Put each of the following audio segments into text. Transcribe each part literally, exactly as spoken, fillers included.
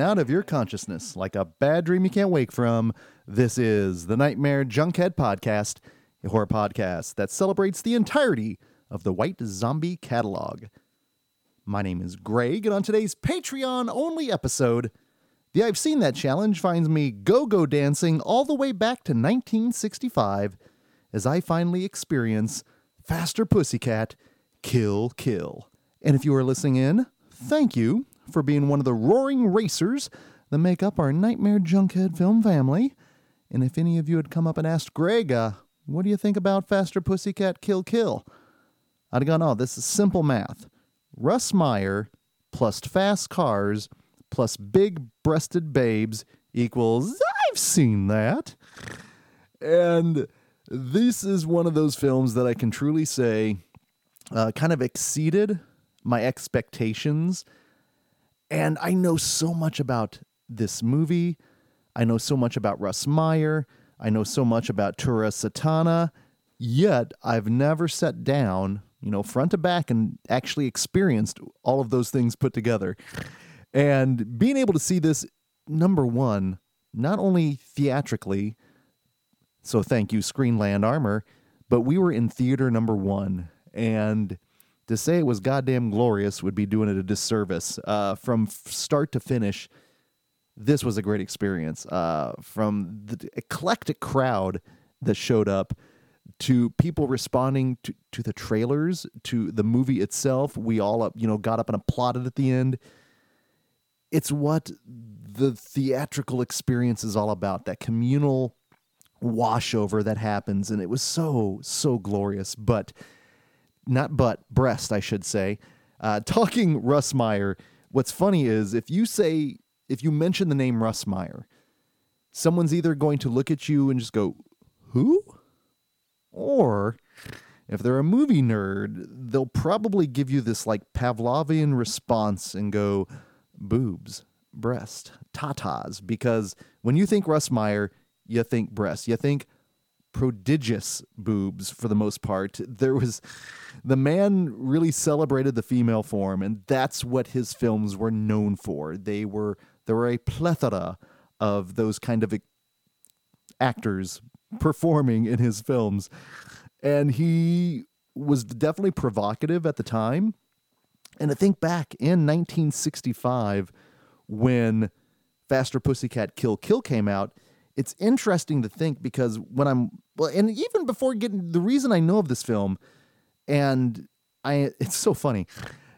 and out of your consciousness like a bad dream you can't wake from. This is the Nightmare Junkhead Podcast, a horror podcast that celebrates the entirety of the White Zombie catalog. My name is Greg, and on today's Patreon-only episode, the I've Seen That Challenge finds me go-go dancing all the way back to nineteen sixty-five as I finally experience Faster Pussycat Kill Kill. And if you are listening in, thank you for being one of the roaring racers that make up our Nightmare Junkhead film family. And if any of you had come up and asked, Greg, uh, what do you think about Faster Pussycat Kill Kill? I'd have gone, oh, this is simple math. Russ Meyer plus fast cars plus big-breasted babes equals, I've seen that. And this is one of those films that I can truly say uh, kind of exceeded my expectations. And I know so much about this movie. I know so much about Russ Meyer. I know so much about Tura Satana. Yet, I've never sat down, you know, front to back and actually experienced all of those things put together. And being able to see this, number one, not only theatrically, so thank you, Screenland Armor, but we were in theater number one. And to say it was goddamn glorious would be doing it a disservice. Uh, from start to finish, this was a great experience. Uh, from the eclectic crowd that showed up, to people responding to, to the trailers, to the movie itself, we all up, you know, got up and applauded at the end. It's what the theatrical experience is all about, that communal washover that happens. And it was so, so glorious. But, not but, breast, I should say. Uh, talking Russ Meyer, what's funny is if you say, if you mention the name Russ Meyer, someone's either going to look at you and just go, who? Or if they're a movie nerd, they'll probably give you this like Pavlovian response and go, boobs, breast, tatas, because when you think Russ Meyer, you think breast, you think prodigious boobs for the most part. There was, the man really celebrated the female form, and that's what his films were known for. They were, there were a plethora of those kind of actors performing in his films, and he was definitely provocative at the time. And I think back in nineteen sixty-five, when Faster Pussycat Kill Kill came out, it's interesting to think, because when I'm, well, and even before getting, the reason I know of this film, and I, it's so funny,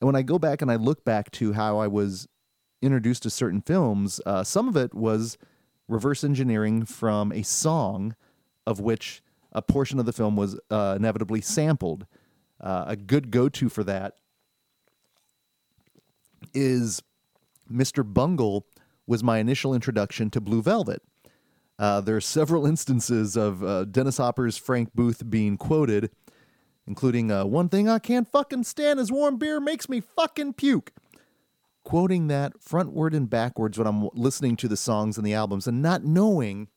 and when I go back and I look back to how I was introduced to certain films, uh, some of it was reverse engineering from a song, of which a portion of the film was uh, inevitably sampled. Uh, a good go-to for that is Mister Bungle was my initial introduction to Blue Velvet. Uh, there are several instances of uh, Dennis Hopper's Frank Booth being quoted, including uh, one thing I can't fucking stand is warm beer makes me fucking puke. Quoting that frontward and backwards when I'm listening to the songs and the albums and not knowing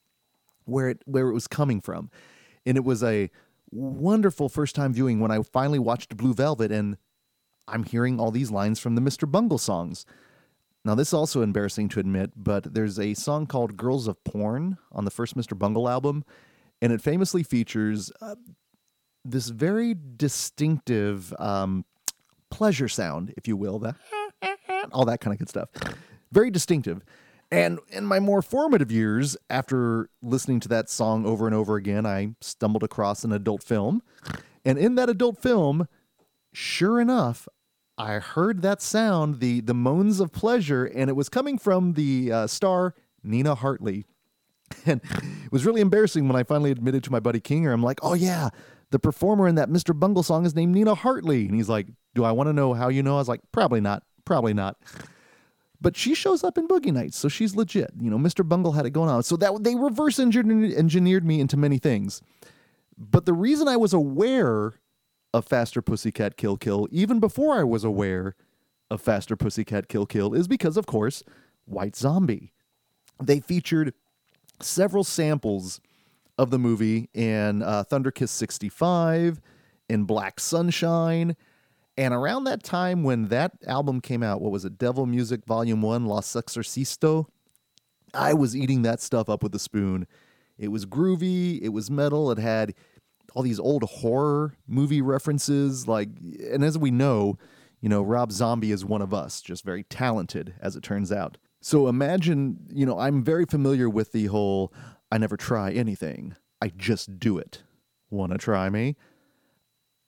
where it where it was coming from. And it was a wonderful first time viewing when I finally watched Blue Velvet and I'm hearing all these lines from the Mister Bungle songs. Now, this is also embarrassing to admit, but there's a song called Girls of Porn on the first Mister Bungle album, and it famously features uh, this very distinctive um, pleasure sound, if you will, the all that kind of good stuff. Very distinctive. And in my more formative years, after listening to that song over and over again, I stumbled across an adult film. And in that adult film, sure enough, I heard that sound, the the moans of pleasure, and it was coming from the uh, star Nina Hartley. And it was really embarrassing when I finally admitted to my buddy Kinger. I'm like, oh yeah, the performer in that Mister Bungle song is named Nina Hartley. And he's like, do I want to know how you know? I was like, probably not, probably not. But she shows up in Boogie Nights, so she's legit. You know, Mister Bungle had it going on. So that they reverse engineered me into many things. But the reason I was aware of Faster Pussycat Kill Kill, even before I was aware of Faster Pussycat Kill Kill, is because, of course, White Zombie. They featured several samples of the movie in uh, Thunder Kiss sixty-five, in Black Sunshine, And around that time when that album came out, what was it, Devil Music Volume one, Los Exorcisto, I was eating that stuff up with a spoon. It was groovy, it was metal, it had all these old horror movie references, like, and as we know, you know, Rob Zombie is one of us, just very talented, as it turns out. So imagine, you know, I'm very familiar with the whole, I never try anything, I just do it. Wanna try me?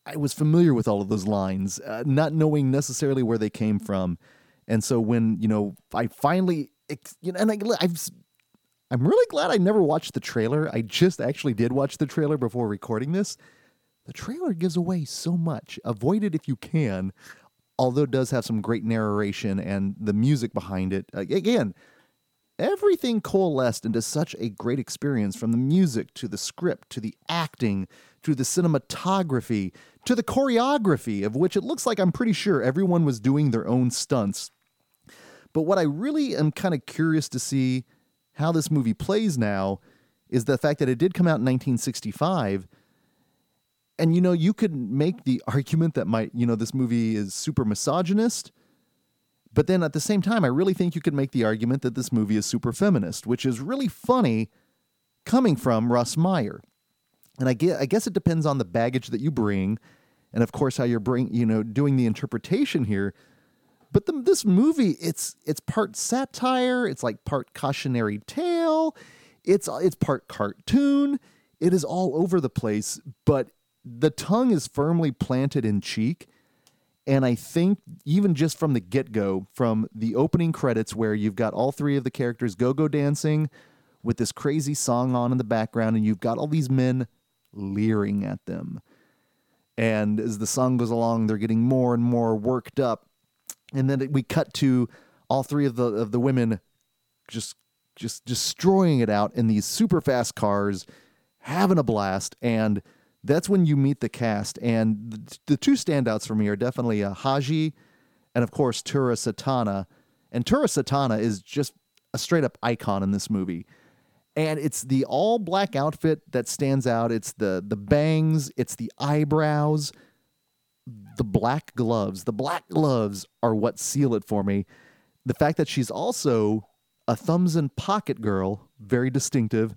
I was familiar with all of those lines, uh, not knowing necessarily where they came from. And so when, you know, I finally, you know, and I, I've, I'm really glad I never watched the trailer. I just actually did watch the trailer before recording this. The trailer gives away so much. Avoid it if you can, although it does have some great narration and the music behind it. Uh, again, everything coalesced into such a great experience, from the music to the script to the acting to the cinematography to the choreography, of which it looks like I'm pretty sure everyone was doing their own stunts. But what I really am kind of curious to see how this movie plays now is the fact that it did come out in nineteen sixty-five. And, you know, you could make the argument that, my, you know, this movie is super misogynist. But then at the same time, I really think you could make the argument that this movie is super feminist, which is really funny coming from Russ Meyer. And I guess, I guess it depends on the baggage that you bring and, of course, how you're bring, you know, doing the interpretation here. But the, this movie, it's it's part satire, it's like part cautionary tale, it's it's part cartoon. It is all over the place, but the tongue is firmly planted in cheek. And I think even just from the get-go, from the opening credits where you've got all three of the characters go-go dancing with this crazy song on in the background, and you've got all these men leering at them. And as the song goes along, they're getting more and more worked up. And then we cut to all three of the of the women just just destroying it out in these super fast cars, having a blast. And that's when you meet the cast, and the, the two standouts for me are definitely uh, Haji and, of course, Tura Satana. And Tura Satana is just a straight-up icon in this movie. And it's the all-black outfit that stands out. It's the the bangs, it's the eyebrows, the black gloves. The black gloves are what seal it for me. The fact that she's also a thumbs-in-pocket girl, very distinctive,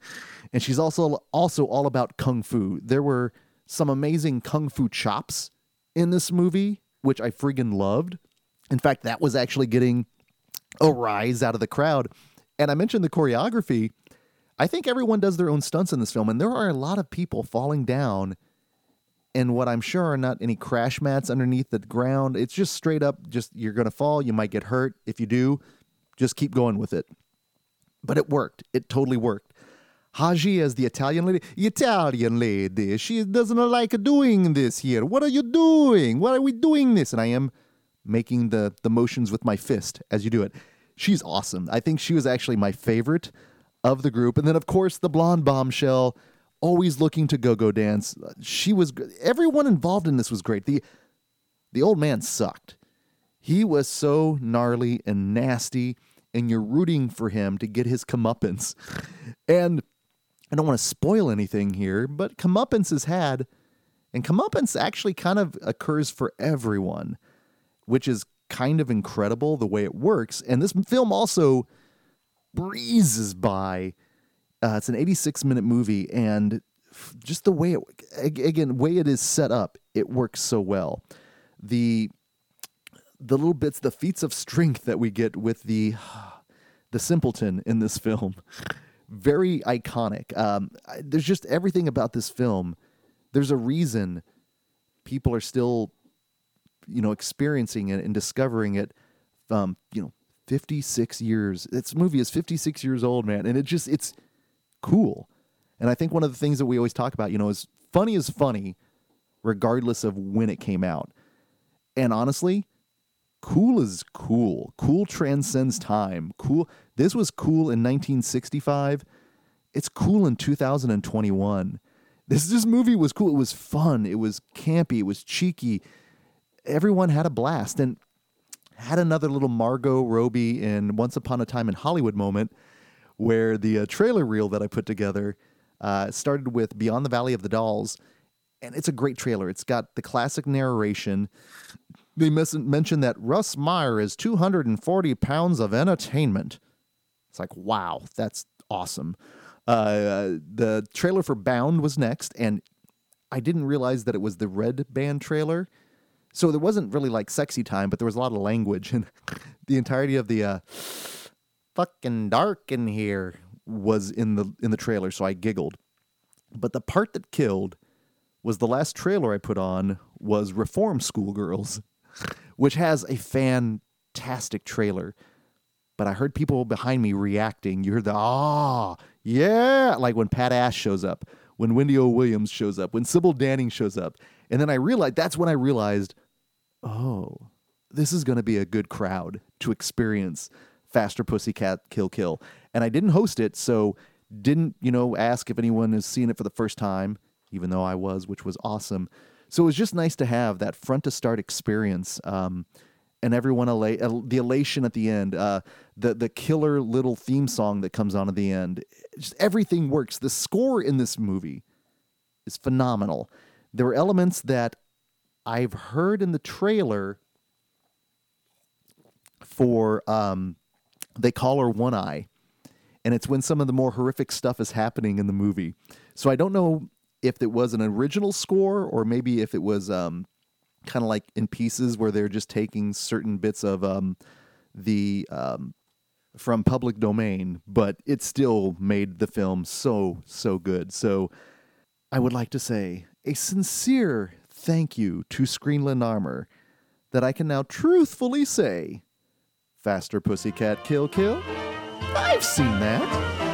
and she's also also all about kung fu. There were some amazing kung fu chops in this movie, which I friggin' loved. In fact, that was actually getting a rise out of the crowd. And I mentioned the choreography. I think everyone does their own stunts in this film, and there are a lot of people falling down in what I'm sure are not any crash mats underneath the ground. It's just straight up, just you're going to fall, you might get hurt. If you do, just keep going with it. But it worked. It totally worked. Haji as the Italian lady. Italian lady, she doesn't like doing this here. What are you doing? Why are we doing this? And I am making the, the motions with my fist as you do it. She's awesome. I think she was actually my favorite of the group. And then, of course, the blonde bombshell, always looking to go-go dance. She was, everyone involved in this was great. The, the old man sucked. He was so gnarly and nasty, and you're rooting for him to get his comeuppance. And I don't want to spoil anything here, but comeuppance is had, and comeuppance actually kind of occurs for everyone, which is kind of incredible the way it works. And this film also breezes by. Uh, it's an eighty-six minute movie, and just the way it, again, way it is set up, it works so well. The the little bits, the feats of strength that we get with the the simpleton in this film, very iconic. Um, there's just everything about this film. There's a reason people are still, you know, experiencing it and discovering it. Um, you know, fifty-six years. This movie is fifty-six years old, man, and it just it's cool. And I think one of the things that we always talk about, you know, is funny is funny, regardless of when it came out. And honestly, cool is cool. Cool transcends time. Cool. This was cool in nineteen sixty-five. It's cool in two thousand twenty-one. This this movie was cool. It was fun. It was campy. It was cheeky. Everyone had a blast, and had another little Margot Robbie in Once Upon a Time in Hollywood moment, where the uh, trailer reel that I put together uh, started with Beyond the Valley of the Dolls, and it's a great trailer. It's got the classic narration. They mentioned that Russ Meyer is two hundred forty pounds of entertainment. It's like, wow, that's awesome. Uh, the trailer for Bound was next, and I didn't realize that it was the Red Band trailer. So there wasn't really like sexy time, but there was a lot of language, and the entirety of the uh, fucking dark in here was in the in the trailer, so I giggled. But the part that killed was the last trailer I put on was Reform School Girls, which has a fantastic trailer. But I heard people behind me reacting. You heard the, ah, yeah, like when Pat Ash shows up, when Wendy O. Williams shows up, when Sybil Danning shows up. And then I realized, that's when I realized, oh, this is going to be a good crowd to experience Faster Pussycat Kill Kill. And I didn't host it, so didn't, you know, ask if anyone has seen it for the first time, even though I was, which was awesome. So it was just nice to have that front to start experience. Um And everyone, ela- el- the elation at the end, uh, the the killer little theme song that comes on at the end, just everything works. The score in this movie is phenomenal. There are elements that I've heard in the trailer for, um, they call her One Eye, and it's when some of the more horrific stuff is happening in the movie. So I don't know if it was an original score or maybe if it was... Um, kind of like in pieces where they're just taking certain bits of um, the um, from public domain, but it still made the film so, so good. So I would like to say a sincere thank you to Screenland Armor that I can now truthfully say, Faster Pussycat Kill Kill, I've seen that.